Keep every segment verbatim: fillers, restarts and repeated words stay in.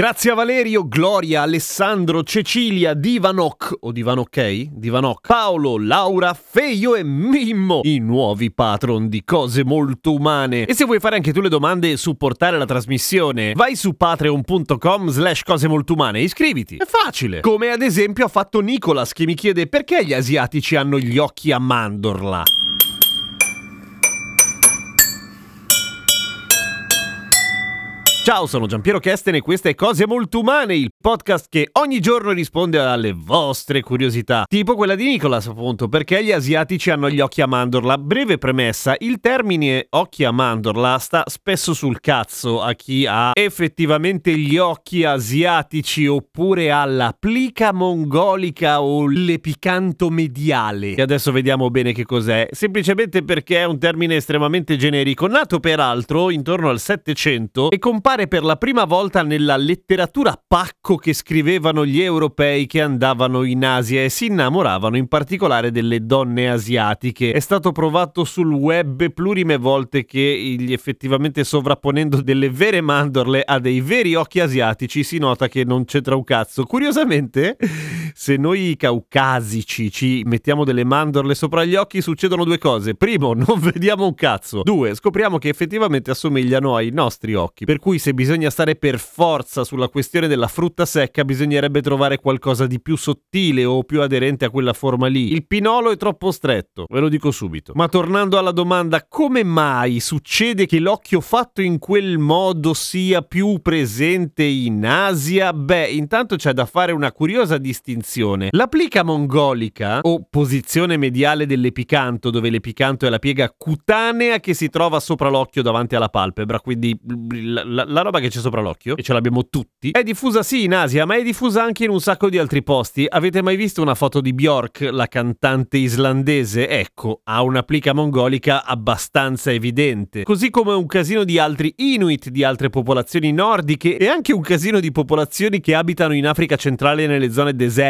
Grazie a Valerio, Gloria, Alessandro, Cecilia, Divanok, o Divanok, Divanok, Paolo, Laura, Feio e Mimmo, i nuovi patron di Cose Molto Umane. E se vuoi fare anche tu le domande e supportare la trasmissione, vai su patreon.com slash cose molto umane e iscriviti. È facile. Come ad esempio ha fatto Nicolas, che mi chiede perché gli asiatici hanno gli occhi a mandorla. Ciao, sono Giampiero Kesten e questa è Cose Molto Umane, il podcast che ogni giorno risponde alle vostre curiosità. Tipo quella di Nicolas, appunto, perché gli asiatici hanno gli occhi a mandorla. Breve premessa, il termine occhi a mandorla sta spesso sul cazzo a chi ha effettivamente gli occhi asiatici oppure alla plica mongolica o l'epicanto mediale. E adesso vediamo bene che cos'è, semplicemente perché è un termine estremamente generico, nato peraltro intorno al Settecento e compare per la prima volta nella letteratura pacco che scrivevano gli europei che andavano in Asia e si innamoravano in particolare delle donne asiatiche. È stato provato sul web plurime volte che effettivamente sovrapponendo delle vere mandorle a dei veri occhi asiatici si nota che non c'entra un cazzo. Curiosamente, se noi caucasici ci mettiamo delle mandorle sopra gli occhi succedono due cose. Primo, non vediamo un cazzo. Due, scopriamo che effettivamente assomigliano ai nostri occhi. Per cui se bisogna stare per forza sulla questione della frutta secca bisognerebbe trovare qualcosa di più sottile o più aderente a quella forma lì. Il pinolo è troppo stretto, ve lo dico subito. Ma tornando alla domanda, come mai succede che l'occhio fatto in quel modo sia più presente in Asia? Beh, intanto c'è da fare una curiosa distinzione. La plica mongolica, o posizione mediale dell'epicanto, dove l'epicanto è la piega cutanea che si trova sopra l'occhio davanti alla palpebra, quindi la, la, la roba che c'è sopra l'occhio, e ce l'abbiamo tutti, è diffusa sì in Asia, ma è diffusa anche in un sacco di altri posti. Avete mai visto una foto di Bjork, la cantante islandese? Ecco, ha una plica mongolica abbastanza evidente. Così come un casino di altri Inuit, di altre popolazioni nordiche, e anche un casino di popolazioni che abitano in Africa centrale nelle zone desertiche,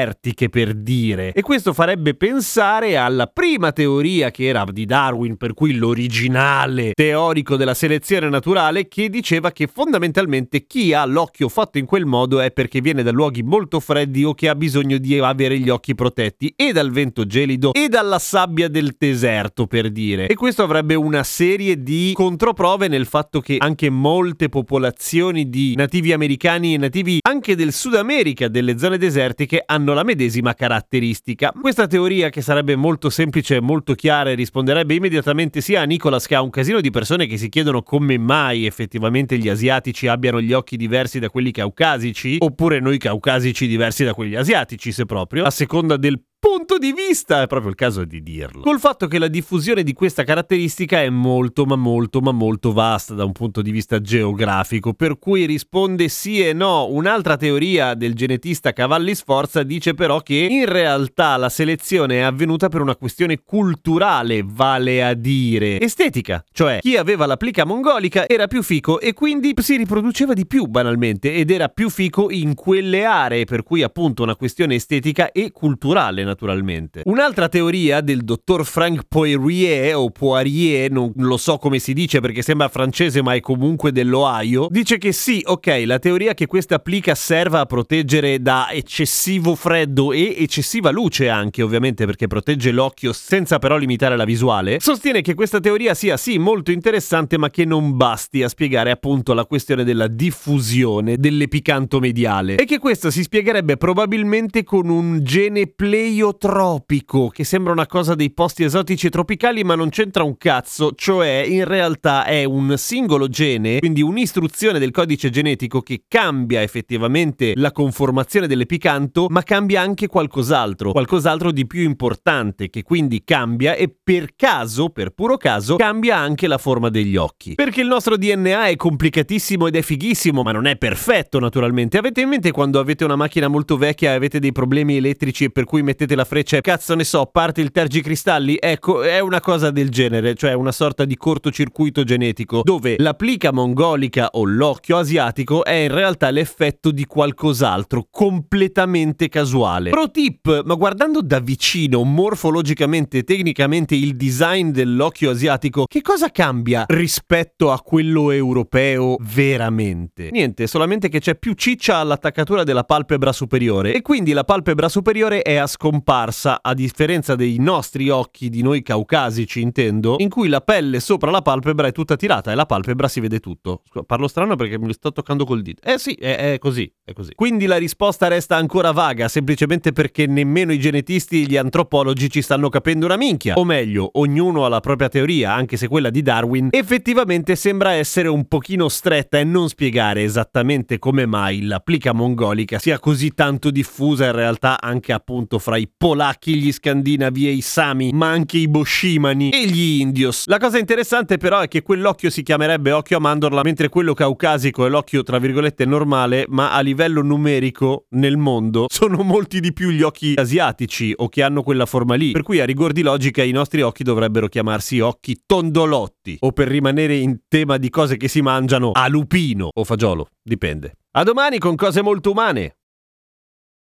per dire. E questo farebbe pensare alla prima teoria, che era di Darwin, per cui l'originale teorico della selezione naturale, che diceva che fondamentalmente chi ha l'occhio fatto in quel modo è perché viene da luoghi molto freddi o che ha bisogno di avere gli occhi protetti e dal vento gelido e dalla sabbia del deserto, per dire. E questo avrebbe una serie di controprove nel fatto che anche molte popolazioni di nativi americani e nativi anche del Sud America, delle zone desertiche, hanno la medesima caratteristica. Questa teoria, che sarebbe molto semplice e molto chiara, risponderebbe immediatamente sia a Nicolas che a un casino di persone che si chiedono come mai effettivamente gli asiatici abbiano gli occhi diversi da quelli caucasici, oppure noi caucasici diversi da quelli asiatici, se proprio, a seconda del punto di vista, è proprio il caso di dirlo. Col fatto che la diffusione di questa caratteristica è molto ma molto ma molto vasta da un punto di vista geografico, per cui risponde sì e no. Un'altra teoria del genetista Cavalli-Sforza dice però che in realtà la selezione è avvenuta per una questione culturale, vale a dire estetica, cioè chi aveva la plica mongolica era più fico e quindi si riproduceva di più, banalmente, ed era più fico in quelle aree, per cui appunto una questione estetica e culturale, naturalmente. Un'altra teoria del dottor Frank Poirier o Poirier, non lo so come si dice perché sembra francese ma è comunque dell'Ohio, dice che sì, ok, la teoria che questa plica serva a proteggere da eccessivo freddo e eccessiva luce anche, ovviamente, perché protegge l'occhio senza però limitare la visuale, sostiene che questa teoria sia sì molto interessante ma che non basti a spiegare appunto la questione della diffusione dell'epicanto mediale e che questo si spiegherebbe probabilmente con un gene play biotropico, che sembra una cosa dei posti esotici e tropicali, ma non c'entra un cazzo, cioè in realtà è un singolo gene, quindi un'istruzione del codice genetico che cambia effettivamente la conformazione dell'epicanto, ma cambia anche qualcos'altro, qualcos'altro di più importante, che quindi cambia e per caso, per puro caso, cambia anche la forma degli occhi. Perché il nostro D N A è complicatissimo ed è fighissimo, ma non è perfetto naturalmente. Avete in mente quando avete una macchina molto vecchia e avete dei problemi elettrici e per cui mettete la freccia e cazzo ne so, parte il tergicristalli? Ecco, è una cosa del genere, cioè una sorta di cortocircuito genetico, dove la plica mongolica o l'occhio asiatico è in realtà l'effetto di qualcos'altro, completamente casuale. Pro tip, ma guardando da vicino, morfologicamente, tecnicamente, il design dell'occhio asiatico, che cosa cambia rispetto a quello europeo veramente? Niente, solamente che c'è più ciccia all'attaccatura della palpebra superiore e quindi la palpebra superiore è a scomparsa, a differenza dei nostri occhi, di noi caucasici intendo, in cui la pelle sopra la palpebra è tutta tirata e la palpebra si vede tutto. Parlo strano perché me lo sto toccando col dito. Eh sì, è, è così, è così. Quindi la risposta resta ancora vaga, semplicemente perché nemmeno i genetisti e gli antropologi ci stanno capendo una minchia. O meglio, ognuno ha la propria teoria, anche se quella di Darwin effettivamente sembra essere un pochino stretta e non spiegare esattamente come mai la plica mongolica sia così tanto diffusa in realtà anche appunto fra i polacchi, gli scandinavi e i sami, ma anche i boscimani e gli indios. La cosa interessante però è che quell'occhio si chiamerebbe occhio a mandorla, mentre quello caucasico è l'occhio tra virgolette normale, ma a livello numerico nel mondo sono molti di più gli occhi asiatici o che hanno quella forma lì, per cui a rigor di logica i nostri occhi dovrebbero chiamarsi occhi tondolotti, o per rimanere in tema di cose che si mangiano, a lupino o fagiolo, dipende. A domani con Cose Molto Umane!